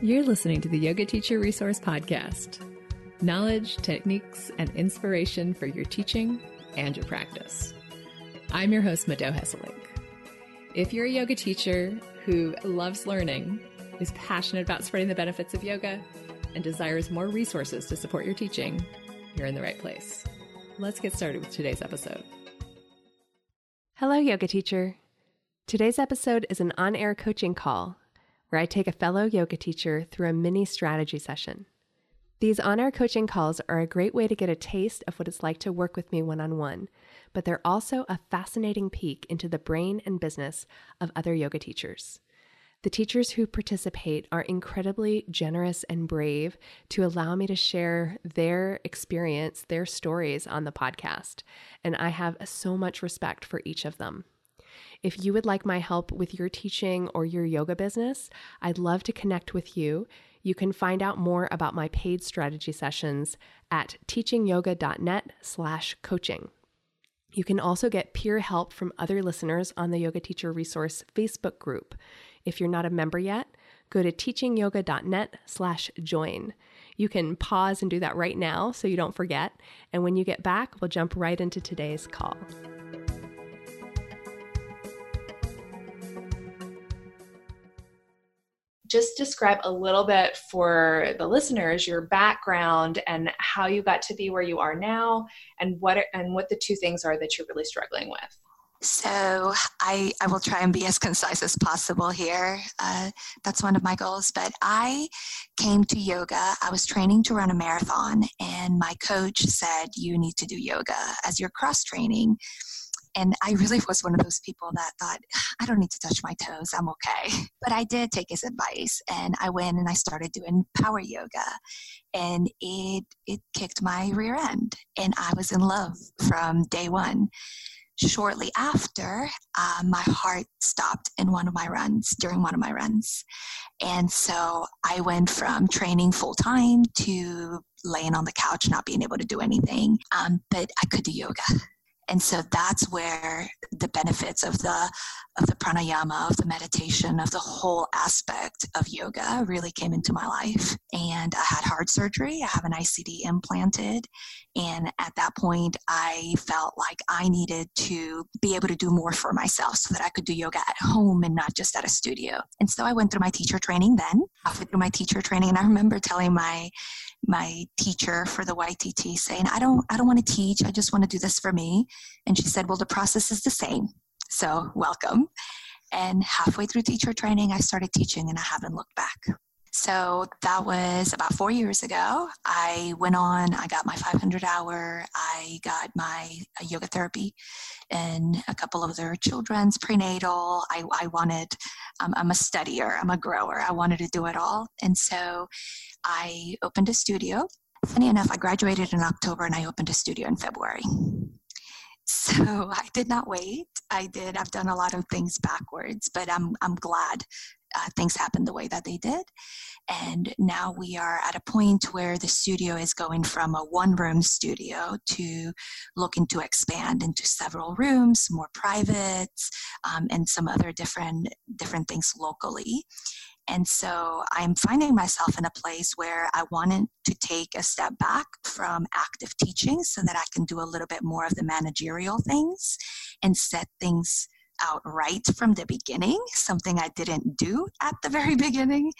You're listening to the Yoga Teacher Resource Podcast. Knowledge, techniques, and inspiration for your teaching and your practice. I'm your host, Mado Heselink. If you're a yoga teacher who loves learning, is passionate about spreading the benefits of yoga, and desires more resources to support your teaching, you're in the right place. Let's get started with today's episode. Hello, yoga teacher. Today's episode is an on-air coaching call where I take a fellow yoga teacher through a mini strategy session. These on-air coaching calls are a great way to get a taste of what it's like to work with me one-on-one, but they're also a fascinating peek into the brain and business of other yoga teachers. The teachers who participate are incredibly generous and brave to allow me to share their experience, their stories on the podcast, and I have so much respect for each of them. If you would like my help with your teaching or your yoga business, I'd love to connect with you. You can find out more about my paid strategy sessions at teachingyoga.net/coaching. You can also get peer help from other listeners on the Yoga Teacher Resource Facebook group. If you're not a member yet, go to teachingyoga.net/join. You can pause and do that right now so you don't forget. And when you get back, we'll jump right into today's call. Just describe a little bit for the listeners your background and how you got to be where you are now, and what the two things are that you're really struggling with. So I will try and be as concise as possible here. That's one of my goals. But I came to yoga. I was training to run a marathon, and my coach said, you need to do yoga as your cross training. And I really was one of those people that thought, I don't need to touch my toes, I'm okay. But I did take his advice, and I went and I started doing power yoga, and it kicked my rear end, and I was in love from day one. Shortly after, my heart stopped in during one of my runs. And so I went from training full-time to laying on the couch, not being able to do anything, but I could do yoga. And so that's where the benefits of the pranayama, of the meditation, of the whole aspect of yoga really came into my life. And I had heart surgery. I have an ICD implanted. And at that point, I felt like I needed to be able to do more for myself so that I could do yoga at home and not just at a studio. And so I went through my teacher training then. Halfway through my teacher training, and I remember telling my teacher for the YTT saying, I don't want to teach. I just want to do this for me. And she said, well, the process is the same. So welcome. And halfway through teacher training, I started teaching, and I haven't looked back. So that was about 4 years ago. I went on, I got my 500-hour, I got my yoga therapy and a couple of other children's prenatal. I wanted, I'm a studier, I'm a grower. I wanted to do it all. And so I opened a studio. Funny enough, I graduated in October and I opened a studio in February. So I did not wait. I've done a lot of things backwards, but I'm glad things happened the way that they did. And now we are at a point where the studio is going from a one-room studio to looking to expand into several rooms, more privates, and some other different things locally. And so I'm finding myself in a place where I wanted to take a step back from active teaching so that I can do a little bit more of the managerial things and set things out right from the beginning, something I didn't do at the very beginning.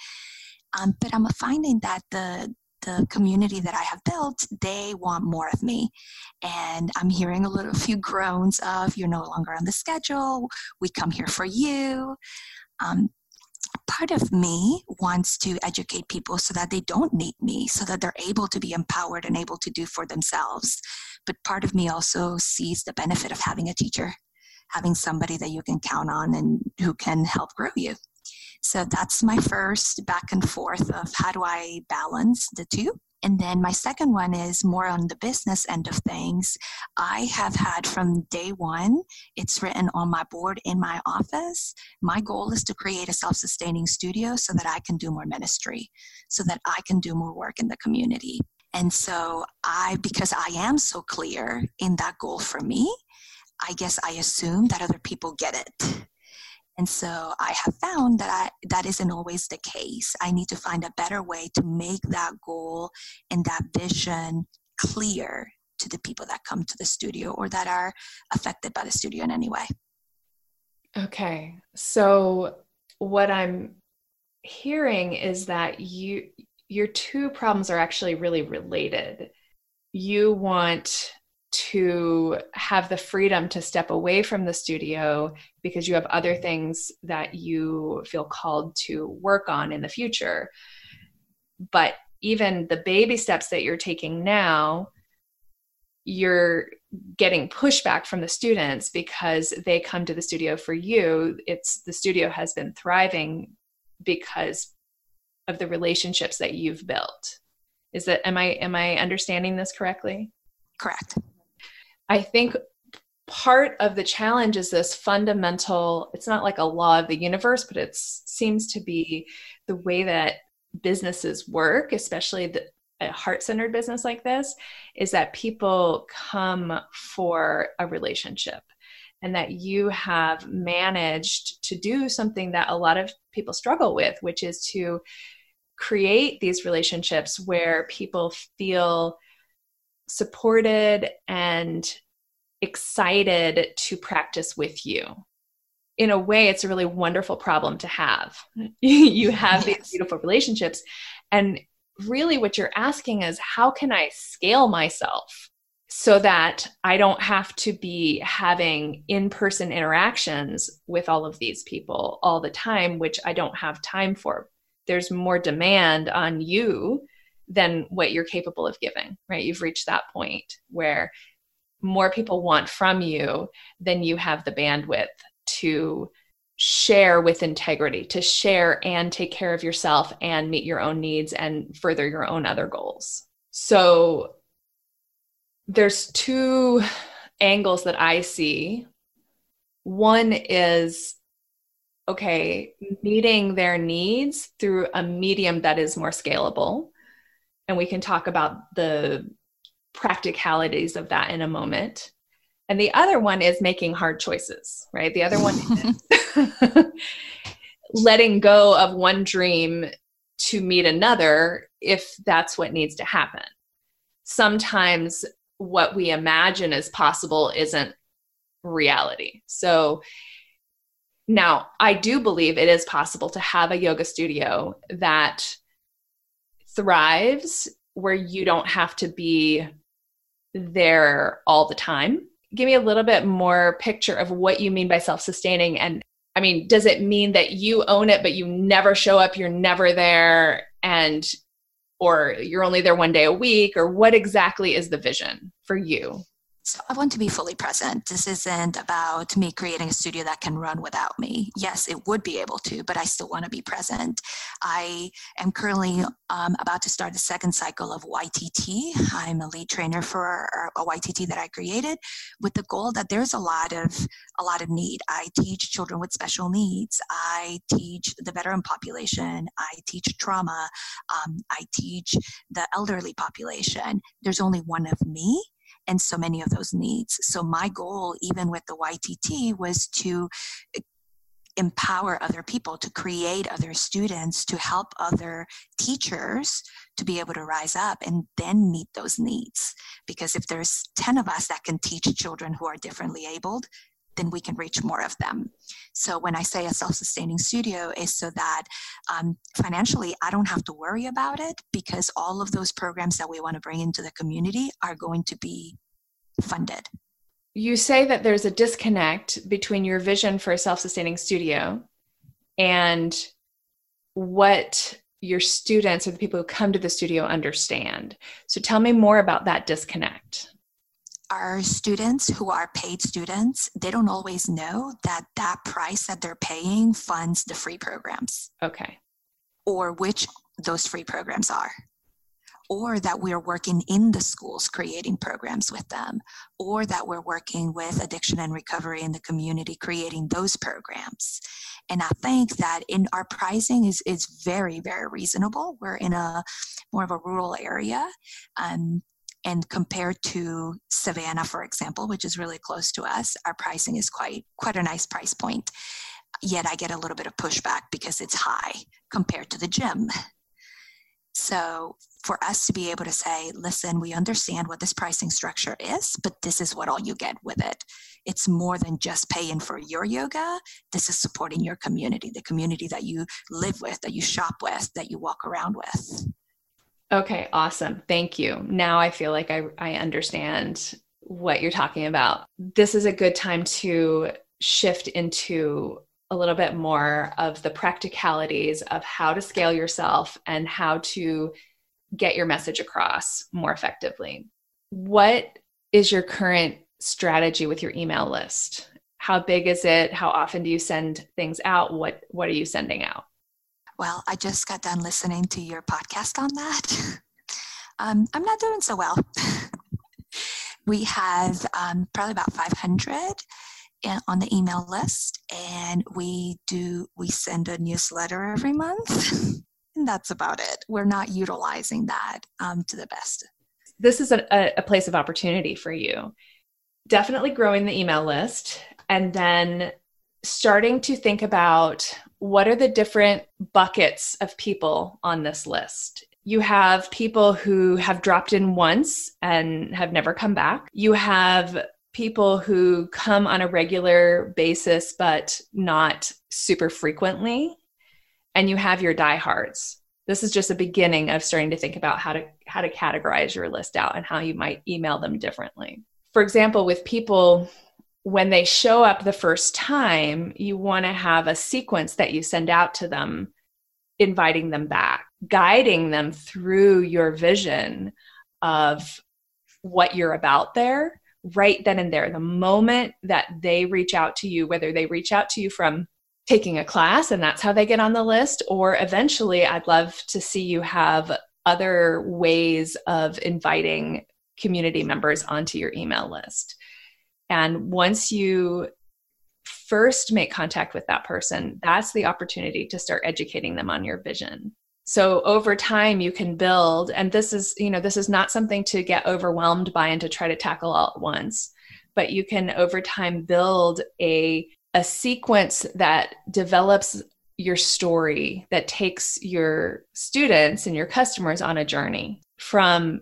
But I'm finding that the community that I have built, they want more of me. And I'm hearing a few groans of, you're no longer on the schedule, we come here for you. Part of me wants to educate people so that they don't need me, so that they're able to be empowered and able to do for themselves. But part of me also sees the benefit of having a teacher, having somebody that you can count on and who can help grow you. So that's my first back and forth of how do I balance the two. And then my second one is more on the business end of things. I have had from day one, it's written on my board in my office, my goal is to create a self-sustaining studio so that I can do more ministry, so that I can do more work in the community. And so because I am so clear in that goal for me, I guess I assume that other people get it. And so I have found that that isn't always the case. I need to find a better way to make that goal and that vision clear to the people that come to the studio or that are affected by the studio in any way. Okay. So what I'm hearing is that your two problems are actually really related. You want to have the freedom to step away from the studio because you have other things that you feel called to work on in the future. But even the baby steps that you're taking now, you're getting pushback from the students because they come to the studio for you. The studio has been thriving because of the relationships that you've built. Am I understanding this correctly? Correct. I think part of the challenge is this fundamental, it's not like a law of the universe, but it seems to be the way that businesses work, especially a heart-centered business like this, is that people come for a relationship, and that you have managed to do something that a lot of people struggle with, which is to create these relationships where people feel supported and excited to practice with you. In a way, it's a really wonderful problem to have. You have these beautiful relationships, and really what you're asking is, how can I scale myself so that I don't have to be having in-person interactions with all of these people all the time, which I don't have time for. There's more demand on you than what you're capable of giving, right? You've reached that point where more people want from you than you have the bandwidth to share with integrity, to share and take care of yourself and meet your own needs and further your own other goals. So there's two angles that I see. One is, okay, meeting their needs through a medium that is more scalable. And we can talk about the practicalities of that in a moment. And the other one is making hard choices, right? The other one is letting go of one dream to meet another if that's what needs to happen. Sometimes what we imagine is possible isn't reality. So now I do believe it is possible to have a yoga studio that thrives, where you don't have to be there all the time. Give me a little bit more picture of what you mean by self-sustaining. And I mean, does it mean that you own it, but you never show up, you're never there, or you're only there one day a week, or what exactly is the vision for you? So I want to be fully present. This isn't about me creating a studio that can run without me. Yes, it would be able to, but I still want to be present. I am currently about to start the second cycle of YTT. I'm a lead trainer for a YTT that I created with the goal that there's a lot of need. I teach children with special needs. I teach the veteran population. I teach trauma. I teach the elderly population. There's only one of me, and so many of those needs. So my goal, even with the YTT, was to empower other people, to create other students, to help other teachers to be able to rise up and then meet those needs. Because if there's 10 of us that can teach children who are differently abled, then we can reach more of them. So when I say a self-sustaining studio, is so that financially I don't have to worry about it, because all of those programs that we want to bring into the community are going to be funded. You say that there's a disconnect between your vision for a self-sustaining studio and what your students or the people who come to the studio understand. So tell me more about that disconnect. Our students who are paid students, they don't always know that that price that they're paying funds the free programs. Okay. Or which those free programs are. Or that we're working in the schools creating programs with them. Or that we're working with addiction and recovery in the community creating those programs. And I think that in our pricing is very, very reasonable. We're in a more of a rural area. And compared to Savannah, for example, which is really close to us, our pricing is quite a nice price point. yet I get a little bit of pushback because it's high compared to the gym. So for us to be able to say, listen, we understand what this pricing structure is, but this is what all you get with it. It's more than just paying for your yoga. This is supporting your community, the community that you live with, that you shop with, that you walk around with. Okay, awesome. Thank you. Now I feel like I understand what you're talking about. This is a good time to shift into a little bit more of the practicalities of how to scale yourself and how to get your message across more effectively. What is your current strategy with your email list? How big is it? How often do you send things out? What are you sending out? Well, I just got done listening to your podcast on that. I'm not doing so well. We have probably about 500 on the email list, and we send a newsletter every month, and that's about it. We're not utilizing that to the best. This is a place of opportunity for you. Definitely growing the email list, and then starting to think about what are the different buckets of people on this list. You have people who have dropped in once and have never come back. You have people who come on a regular basis, but not super frequently. And you have your diehards. This is just a beginning of starting to think about how to categorize your list out and how you might email them differently. For example, with people, when they show up the first time, you want to have a sequence that you send out to them, inviting them back, guiding them through your vision of what you're about there. Right then and there, the moment that they reach out to you, whether they reach out to you from taking a class and that's how they get on the list, or eventually I'd love to see you have other ways of inviting community members onto your email list. And once you first make contact with that person, that's the opportunity to start educating them on your vision. So over time you can build, and this is not something to get overwhelmed by and to try to tackle all at once, but you can over time build a sequence that develops your story, that takes your students and your customers on a journey from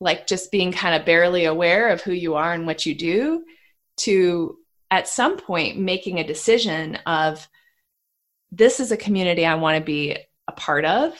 like just being kind of barely aware of who you are and what you do to at some point making a decision of, this is a community I want to be a part of,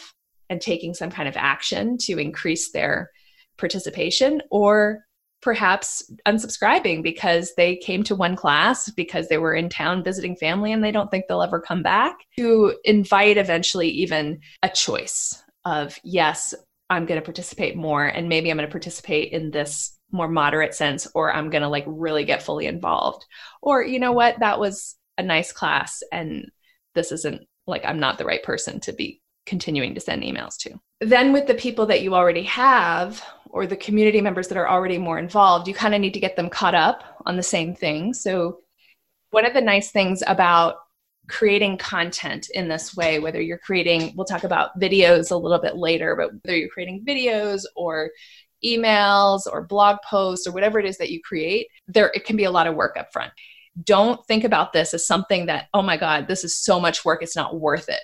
and taking some kind of action to increase their participation, or perhaps unsubscribing because they came to one class because they were in town visiting family and they don't think they'll ever come back, to invite eventually even a choice of, yes, I'm going to participate more, and maybe I'm going to participate in this more moderate sense, or I'm going to like really get fully involved, or you know what, that was a nice class and this isn't, like I'm not the right person to be continuing to send emails to. Then with the people that you already have, or the community members that are already more involved, you kind of need to get them caught up on the same thing. So one of the nice things about creating content in this way, whether you're creating, we'll talk about videos a little bit later, but whether you're creating videos or emails or blog posts or whatever it is that you create, it can be a lot of work up front. Don't think about this as something that, oh my God, this is so much work, it's not worth it.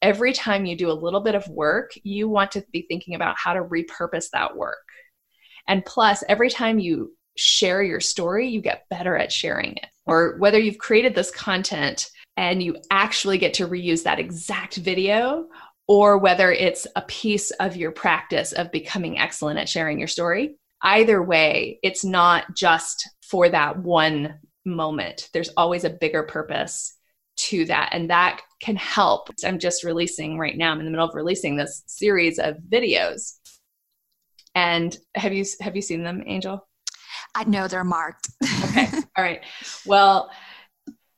Every time you do a little bit of work, you want to be thinking about how to repurpose that work. And plus, every time you share your story, you get better at sharing it. Or whether you've created this content and you actually get to reuse that exact video, or whether it's a piece of your practice of becoming excellent at sharing your story, either way, it's not just for that one moment. There's always a bigger purpose to that, and that can help. I'm just releasing right now, I'm in the middle of releasing this series of videos. And have you seen them, Angel? I know they're marked. Okay. All right. Well,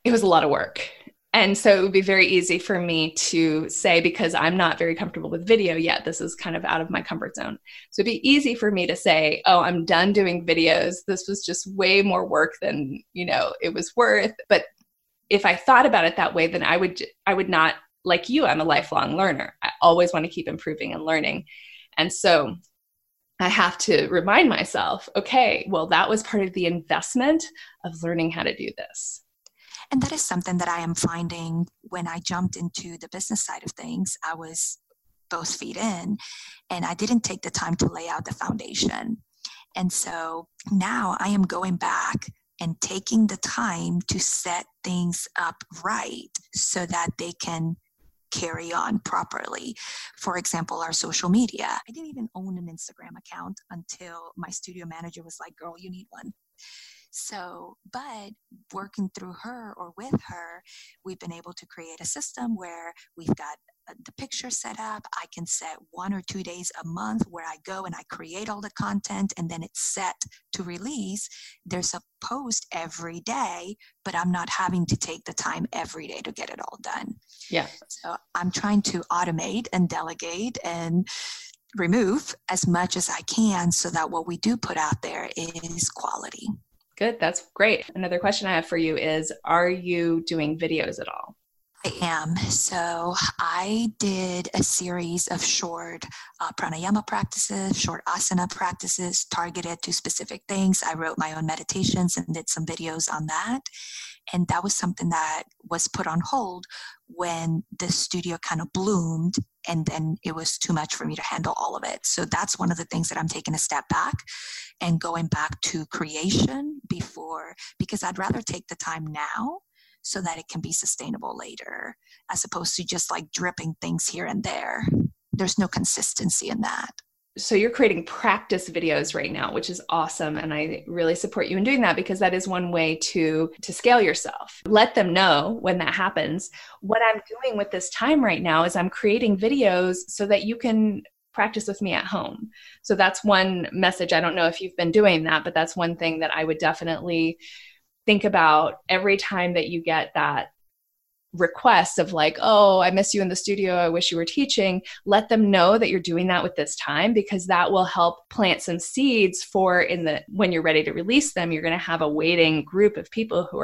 it was a lot of work. And so it would be very easy for me to say, because I'm not very comfortable with video yet, this is kind of out of my comfort zone. So it'd be easy for me to say, oh, I'm done doing videos. This was just way more work than, it was worth. But if I thought about it that way, then I would not, like you, I'm a lifelong learner. I always want to keep improving and learning. And so I have to remind myself, okay, well, that was part of the investment of learning how to do this. And that is something that I am finding when I jumped into the business side of things. I was both feet in, and I didn't take the time to lay out the foundation. And so now I am going back and taking the time to set things up right so that they can carry on properly. For example, our social media. I didn't even own an Instagram account until my studio manager was like, girl, you need one. So, but working through her or with her, we've been able to create a system where we've got the picture set up. I can set 1 or 2 days a month where I go and I create all the content, and then it's set to release. There's a post every day, but I'm not having to take the time every day to get it all done. Yeah. So I'm trying to automate and delegate and remove as much as I can so that what we do put out there is quality. Good. That's great. Another question I have for you is, are you doing videos at all? I am. So I did a series of short pranayama practices, short asana practices targeted to specific things. I wrote my own meditations and did some videos on that. And that was something that was put on hold when the studio kind of bloomed, and then it was too much for me to handle all of it. So that's one of the things that I'm taking a step back and going back to creation before, because I'd rather take the time now so that it can be sustainable later, as opposed to just like dripping things here and there. There's no consistency in that. So you're creating practice videos right now, which is awesome. And I really support you in doing that, because that is one way to scale yourself. Let them know when that happens. What I'm doing with this time right now is I'm creating videos so that you can practice with me at home. So that's one message. I don't know if you've been doing that, but that's one thing that I would definitely think about every time that you get that request of like, oh, I miss you in the studio, I wish you were teaching. Let them know that you're doing that with this time, because that will help plant some seeds for when you're ready to release them, you're going to have a waiting group of people who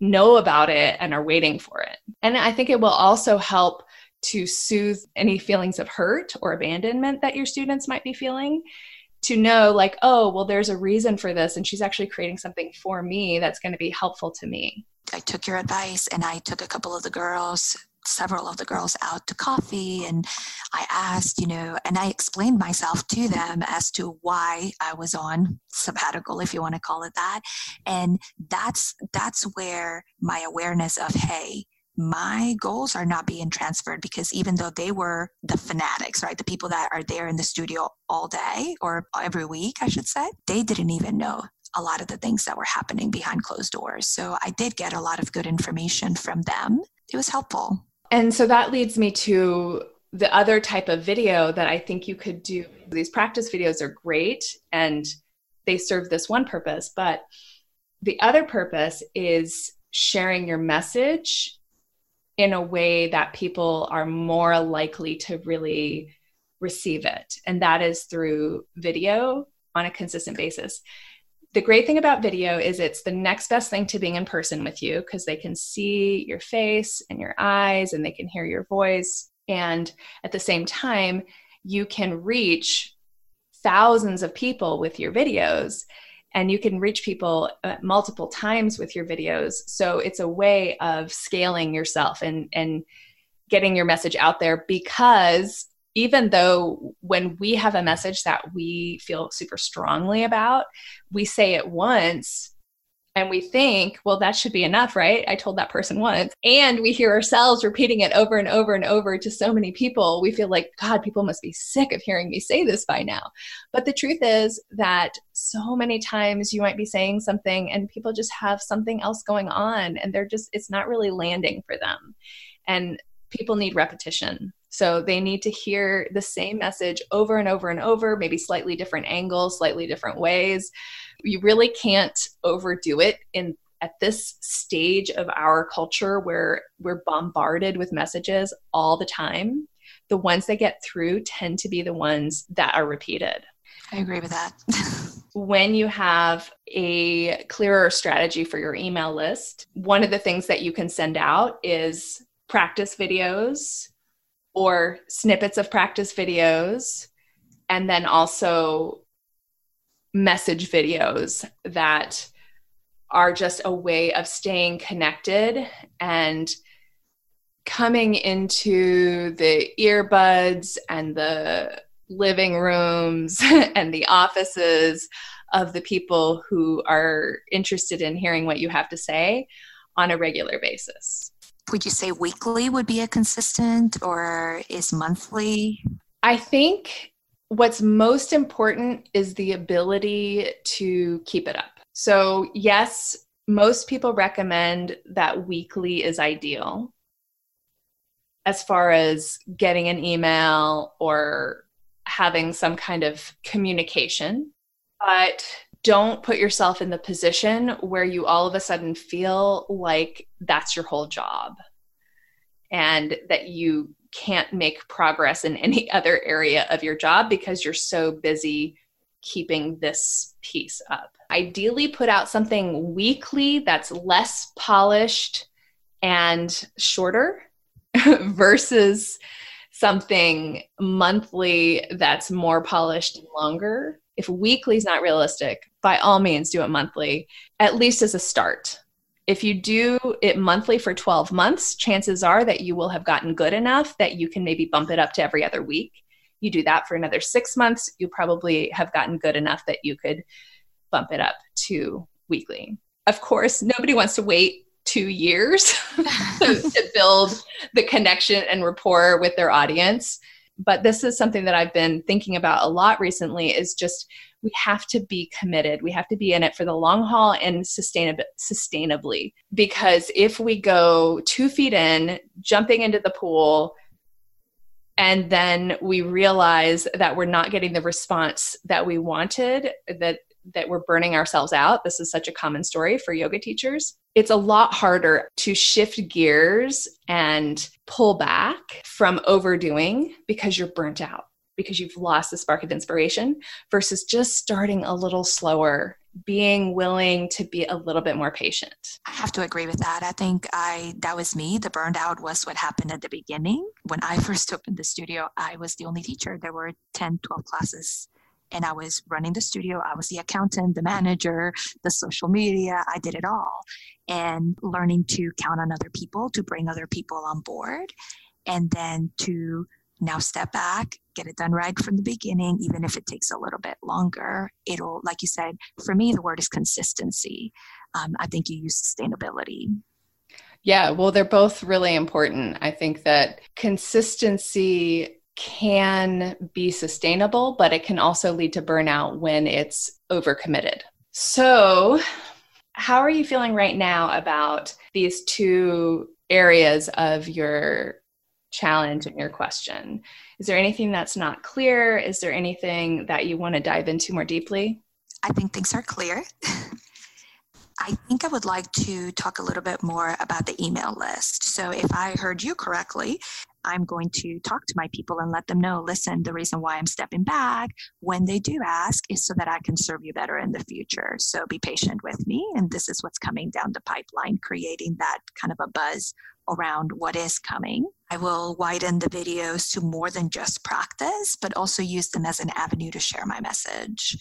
know about it and are waiting for it. And I think it will also help to soothe any feelings of hurt or abandonment that your students might be feeling, to know like, oh, well, there's a reason for this, and she's actually creating something for me that's going to be helpful to me. I took your advice, and I took several of the girls out to coffee, and I asked, and I explained myself to them as to why I was on sabbatical, if you want to call it that. And that's where my awareness of, hey, my goals are not being transferred, because even though they were the fanatics, right? The people that are there in the studio all day or every week, I should say, they didn't even know a lot of the things that were happening behind closed doors. So I did get a lot of good information from them. It was helpful. And so that leads me to the other type of video that I think you could do. These practice videos are great and they serve this one purpose, but the other purpose is sharing your message in a way that people are more likely to really receive it. And that is through video on a consistent basis. The great thing about video is it's the next best thing to being in person with you, because they can see your face and your eyes and they can hear your voice. And at the same time, you can reach thousands of people with your videos, and you can reach people multiple times with your videos. So it's a way of scaling yourself and getting your message out there, because even though when we have a message that we feel super strongly about, we say it once and we think, well, that should be enough, right? I told that person once. And we hear ourselves repeating it over and over and over to so many people. We feel like, God, people must be sick of hearing me say this by now. But the truth is that so many times you might be saying something and people just have something else going on, and it's not really landing for them. And people need repetition. So they need to hear the same message over and over and over, maybe slightly different angles, slightly different ways. You really can't overdo it at this stage of our culture where we're bombarded with messages all the time. The ones that get through tend to be the ones that are repeated. I agree with that. When you have a clearer strategy for your email list, one of the things that you can send out is practice videos or snippets of practice videos, and then also message videos that are just a way of staying connected and coming into the earbuds and the living rooms and the offices of the people who are interested in hearing what you have to say on a regular basis. Would you say weekly would be a consistent, or is monthly? I think what's most important is the ability to keep it up. So yes, most people recommend that weekly is ideal as far as getting an email or having some kind of communication, but don't put yourself in the position where you all of a sudden feel like that's your whole job and that you can't make progress in any other area of your job because you're so busy keeping this piece up. Ideally, put out something weekly that's less polished and shorter versus something monthly that's more polished and longer. If weekly is not realistic, by all means do it monthly, at least as a start. If you do it monthly for 12 months, chances are that you will have gotten good enough that you can maybe bump it up to every other week. You do that for another 6 months, you probably have gotten good enough that you could bump it up to weekly. Of course, nobody wants to wait 2 years to build the connection and rapport with their audience. But this is something that I've been thinking about a lot recently, is just we have to be committed. We have to be in it for the long haul and sustainably. Because if we go 2 feet in, jumping into the pool, and then we realize that we're not getting the response that we wanted, that we're burning ourselves out. This is such a common story for yoga teachers. It's a lot harder to shift gears and pull back from overdoing because you're burnt out, because you've lost the spark of inspiration, versus just starting a little slower, being willing to be a little bit more patient. I have to agree with that. I think that was me. The burned out was what happened at the beginning. When I first opened the studio, I was the only teacher. There were 10, 12 classes. And I was running the studio. I was the accountant, the manager, the social media. I did it all. And learning to count on other people, to bring other people on board, and then to now step back, get it done right from the beginning, even if it takes a little bit longer. It'll, like you said, for me, the word is consistency. I think you use sustainability. Yeah, well, they're both really important. I think that consistency can be sustainable, but it can also lead to burnout when it's overcommitted. So how are you feeling right now about these two areas of your challenge and your question? Is there anything that's not clear? Is there anything that you want to dive into more deeply? I think things are clear. I think I would like to talk a little bit more about the email list. So if I heard you correctly, I'm going to talk to my people and let them know, listen, the reason why I'm stepping back when they do ask is so that I can serve you better in the future. So be patient with me. And this is what's coming down the pipeline, creating that kind of a buzz around what is coming. I will widen the videos to more than just practice, but also use them as an avenue to share my message,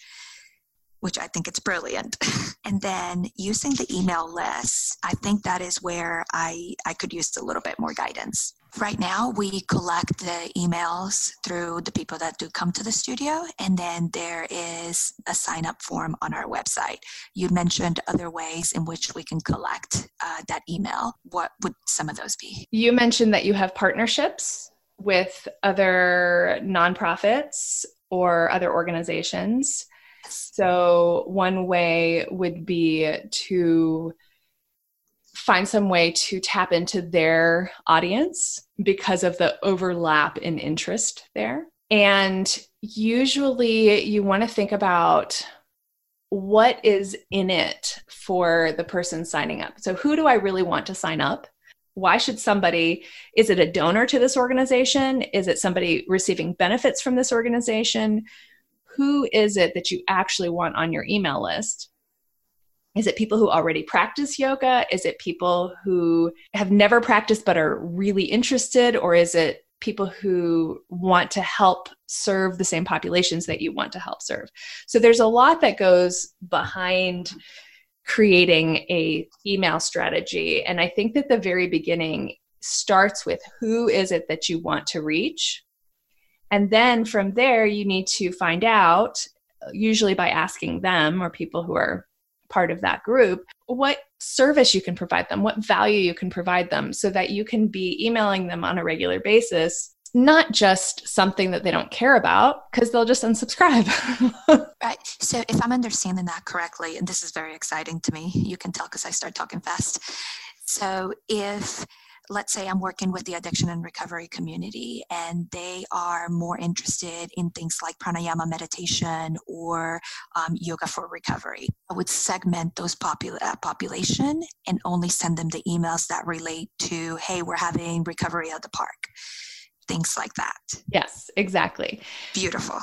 which I think it's brilliant. And then using the email list, I think that is where I could use a little bit more guidance. Right now, we collect the emails through the people that do come to the studio, and then there is a sign-up form on our website. You mentioned other ways in which we can collect that email. What would some of those be? You mentioned that you have partnerships with other nonprofits or other organizations. So one way would be to find some way to tap into their audience because of the overlap in interest there. And usually you want to think about what is in it for the person signing up. So who do I really want to sign up? Why should somebody, is it a donor to this organization? Is it somebody receiving benefits from this organization? Who is it that you actually want on your email list? Is it people who already practice yoga? Is it people who have never practiced but are really interested? Or is it people who want to help serve the same populations that you want to help serve? So there's a lot that goes behind creating a email strategy. And I think that the very beginning starts with who is it that you want to reach. And then from there, you need to find out, usually by asking them or people who are part of that group, what service you can provide them, what value you can provide them, so that you can be emailing them on a regular basis, not just something that they don't care about, because they'll just unsubscribe. Right. So if I'm understanding that correctly, and this is very exciting to me, you can tell because I start talking fast. So if, let's say I'm working with the addiction and recovery community and they are more interested in things like pranayama meditation or yoga for recovery, I would segment those population and only send them the emails that relate to, hey, we're having recovery at the park, things like that. Yes, exactly. Beautiful.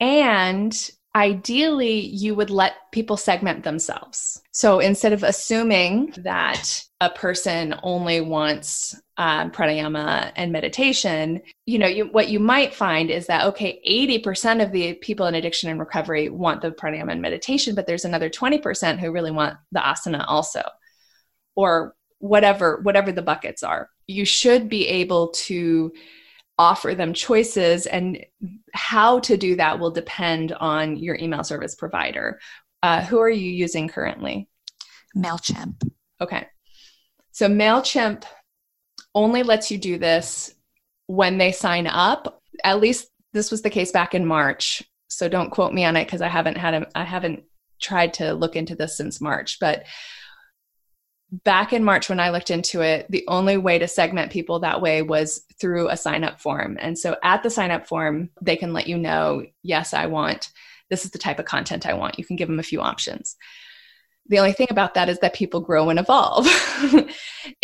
And ideally, you would let people segment themselves. So instead of assuming that a person only wants pranayama and meditation, you know, what you might find is that, okay, 80% of the people in addiction and recovery want the pranayama and meditation, but there's another 20% who really want the asana also, or whatever the buckets are. You should be able to offer them choices, and how to do that will depend on your email service provider. Who are you using currently? MailChimp. Okay. So MailChimp only lets you do this when they sign up. At least this was the case back in March. So don't quote me on it, because I haven't tried to look into this since March, but back in March, when I looked into it, the only way to segment people that way was through a sign-up form. And so at the sign-up form, they can let you know, yes, this is the type of content I want. You can give them a few options. The only thing about that is that people grow and evolve.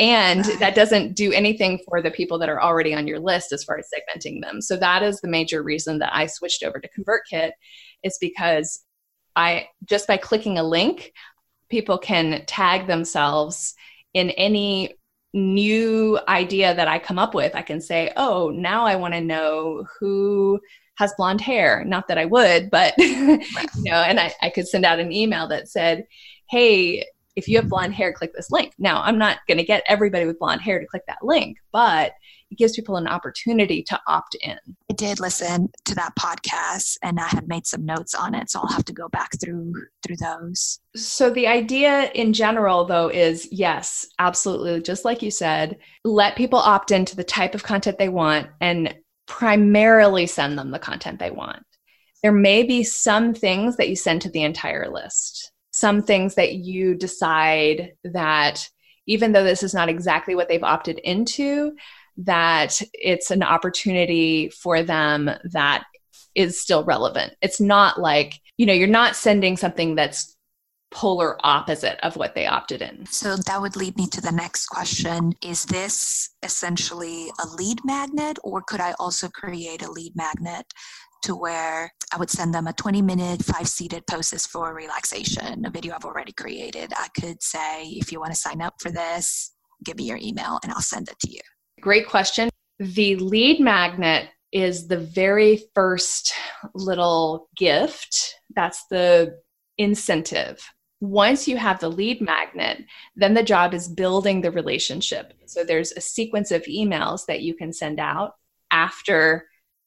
And that doesn't do anything for the people that are already on your list as far as segmenting them. So that is the major reason that I switched over to ConvertKit, is because just by clicking a link, people can tag themselves in any new idea that I come up with. I can say, oh, now I want to know who has blonde hair. Not that I would, but, and I could send out an email that said, hey, if you have blonde hair, click this link. Now, I'm not going to get everybody with blonde hair to click that link, but it gives people an opportunity to opt in. I did listen to that podcast and I had made some notes on it, so I'll have to go back through those. So the idea in general, though, is yes, absolutely. Just like you said, let people opt into the type of content they want and primarily send them the content they want. There may be some things that you send to the entire list, some things that you decide that even though this is not exactly what they've opted into, that it's an opportunity for them that is still relevant. It's not like, you're not sending something that's polar opposite of what they opted in. So that would lead me to the next question. Is this essentially a lead magnet, or could I also create a lead magnet to where I would send them a 20-minute, 5-seated poses for relaxation, a video I've already created? I could say, if you want to sign up for this, give me your email and I'll send it to you. Great question. The lead magnet is the very first little gift. That's the incentive. Once you have the lead magnet, then the job is building the relationship. So there's a sequence of emails that you can send out after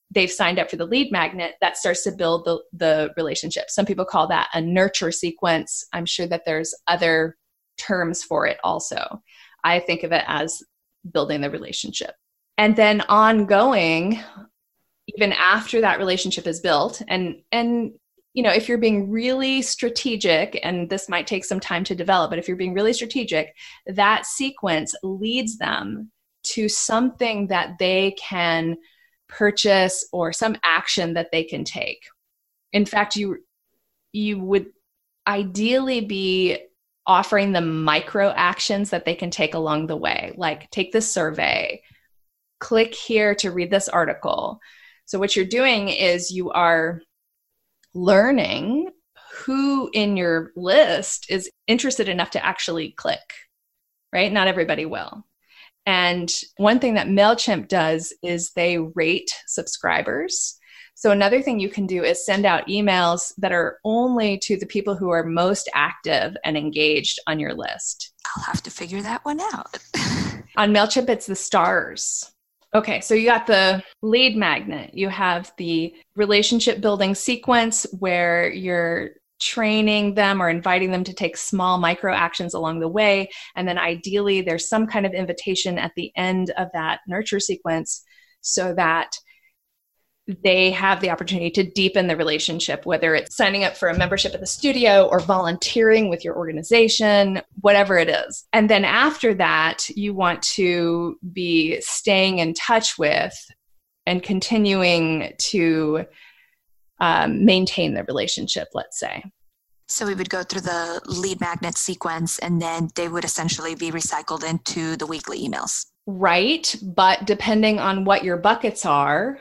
they've signed up for the lead magnet that starts to build the relationship. Some people call that a nurture sequence. I'm sure that there's other terms for it also. I think of it as building the relationship. And then ongoing, even after that relationship is built, and if you're being really strategic, and this might take some time to develop, but if you're being really strategic, that sequence leads them to something that they can purchase or some action that they can take. In fact, you would ideally be offering them micro actions that they can take along the way, like take this survey, click here to read this article. So what you're doing is you are learning who in your list is interested enough to actually click, right? Not everybody will. And one thing that MailChimp does is they rate subscribers. So another thing you can do is send out emails that are only to the people who are most active and engaged on your list. I'll have to figure that one out. On MailChimp, it's the stars. Okay, so you got the lead magnet. You have the relationship building sequence where you're training them or inviting them to take small micro actions along the way. And then ideally, there's some kind of invitation at the end of that nurture sequence so that they have the opportunity to deepen the relationship, whether it's signing up for a membership at the studio or volunteering with your organization, whatever it is. And then after that, you want to be staying in touch with and continuing to maintain the relationship, let's say. So we would go through the lead magnet sequence, and then they would essentially be recycled into the weekly emails. Right. But depending on what your buckets are,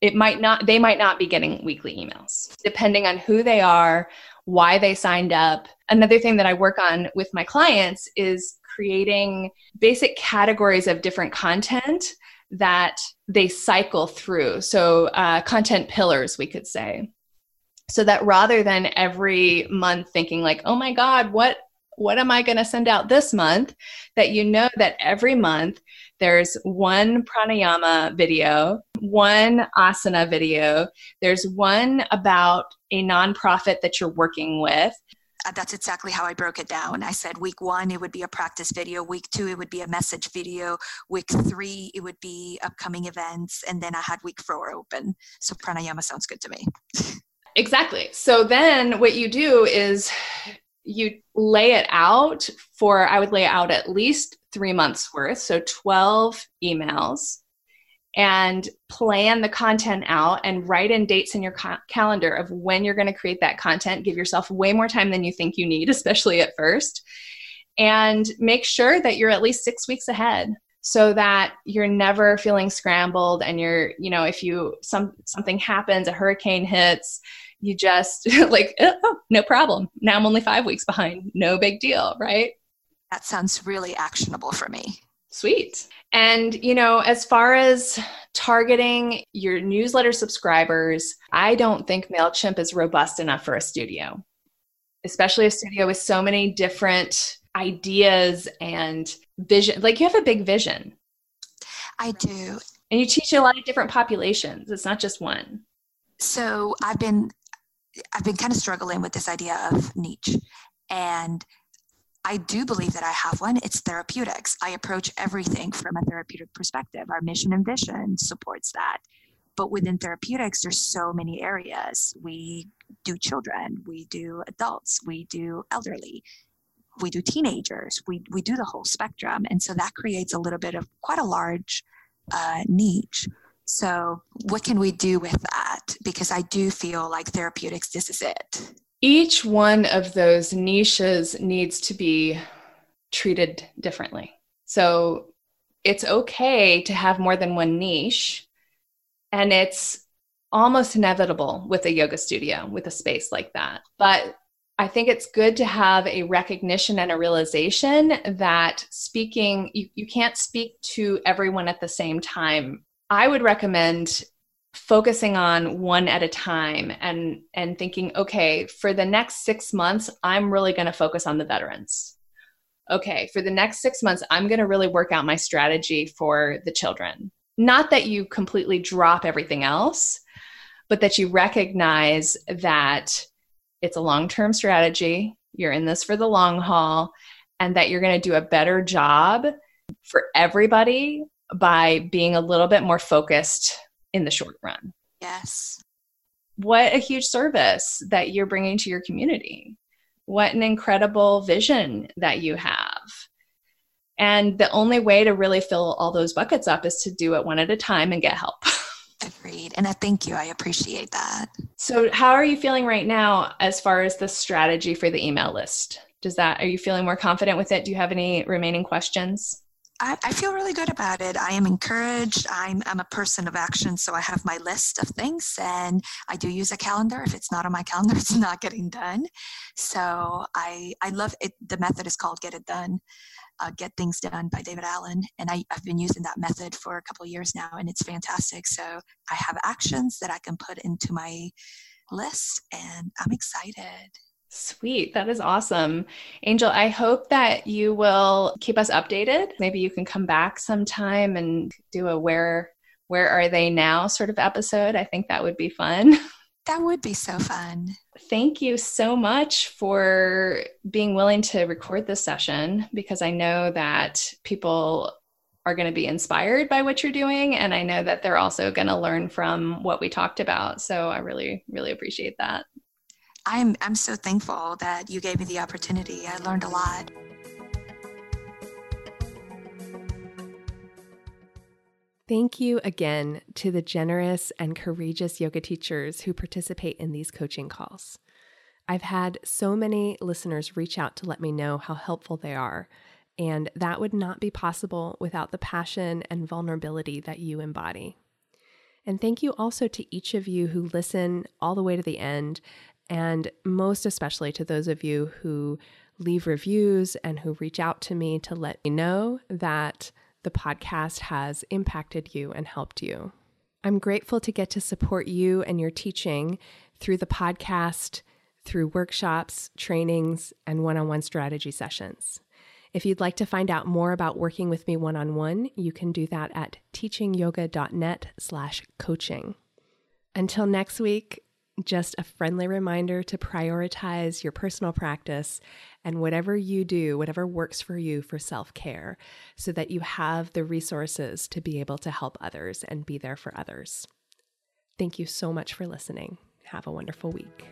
it might not, they might not be getting weekly emails, depending on who they are, why they signed up. Another thing that I work on with my clients is creating basic categories of different content that they cycle through. So content pillars, we could say. So that rather than every month thinking like, oh my God, what am I going to send out this month? That you know that every month there's one pranayama video, one asana video, there's one about a nonprofit that you're working with. That's exactly how I broke it down. I said week one, it would be a practice video. Week two, it would be a message video. Week three, it would be upcoming events. And then I had week four open. So pranayama sounds good to me. Exactly. So then what you do is you lay it out for, I would lay out at least 3 months worth, so 12 emails, and plan the content out and write in dates in your calendar of when you're going to create that content. Give yourself way more time than you think you need, especially at first, and make sure that you're at least 6 weeks ahead so that you're never feeling scrambled and you're, you know, if you, something happens, a hurricane hits, you just like, oh, no problem. Now I'm only 5 weeks behind. No big deal, right? That sounds really actionable for me. Sweet. And, you know, as far as targeting your newsletter subscribers, I don't think MailChimp is robust enough for a studio, especially a studio with so many different ideas and vision. Like you have a big vision. I do. And you teach a lot of different populations. It's not just one. So I've been kind of struggling with this idea of niche, and I do believe that I have one. It's therapeutics. I approach everything from a therapeutic perspective. Our mission and vision supports that. But within therapeutics, there's so many areas. We do children, we do adults, we do elderly, we do teenagers, we do the whole spectrum. And so that creates a little bit of quite a large niche. So what can we do with that? Because I do feel like therapeutics, this is it. Each one of those niches needs to be treated differently. So it's okay to have more than one niche, and it's almost inevitable with a yoga studio, with a space like that. But I think it's good to have a recognition and a realization that speaking, you can't speak to everyone at the same time. I would recommend focusing on one at a time and thinking, okay, for the next 6 months, I'm really going to focus on the veterans. Okay, for the next 6 months, I'm going to really work out my strategy for the children. Not that you completely drop everything else, but that you recognize that it's a long-term strategy, you're in this for the long haul, and that you're going to do a better job for everybody by being a little bit more focused in the short run. Yes. What a huge service that you're bringing to your community. What an incredible vision that you have. And the only way to really fill all those buckets up is to do it one at a time and get help. Agreed. And I thank you. I appreciate that. So how are you feeling right now as far as the strategy for the email list? Are you feeling more confident with it? Do you have any remaining questions? I feel really good about it. I am encouraged. I'm a person of action, so I have my list of things, and I do use a calendar. If it's not on my calendar, it's not getting done. So I love it. The method is called Get It Done. Get Things Done by David Allen. And I've been using that method for a couple of years now, and it's fantastic. So I have actions that I can put into my list, and I'm excited. Sweet. That is awesome. Angel, I hope that you will keep us updated. Maybe you can come back sometime and do a where are they now sort of episode. I think that would be fun. That would be so fun. Thank you so much for being willing to record this session, because I know that people are going to be inspired by what you're doing. And I know that they're also going to learn from what we talked about. So I really, really appreciate that. I'm so thankful that you gave me the opportunity. I learned a lot. Thank you again to the generous and courageous yoga teachers who participate in these coaching calls. I've had so many listeners reach out to let me know how helpful they are, and that would not be possible without the passion and vulnerability that you embody. And thank you also to each of you who listen all the way to the end, and most especially to those of you who leave reviews and who reach out to me to let me know that the podcast has impacted you and helped you. I'm grateful to get to support you and your teaching through the podcast, through workshops, trainings, and one-on-one strategy sessions. If you'd like to find out more about working with me one-on-one, you can do that at teachingyoga.net/coaching. Until next week, just a friendly reminder to prioritize your personal practice and whatever you do, whatever works for you for self-care, so that you have the resources to be able to help others and be there for others. Thank you so much for listening. Have a wonderful week.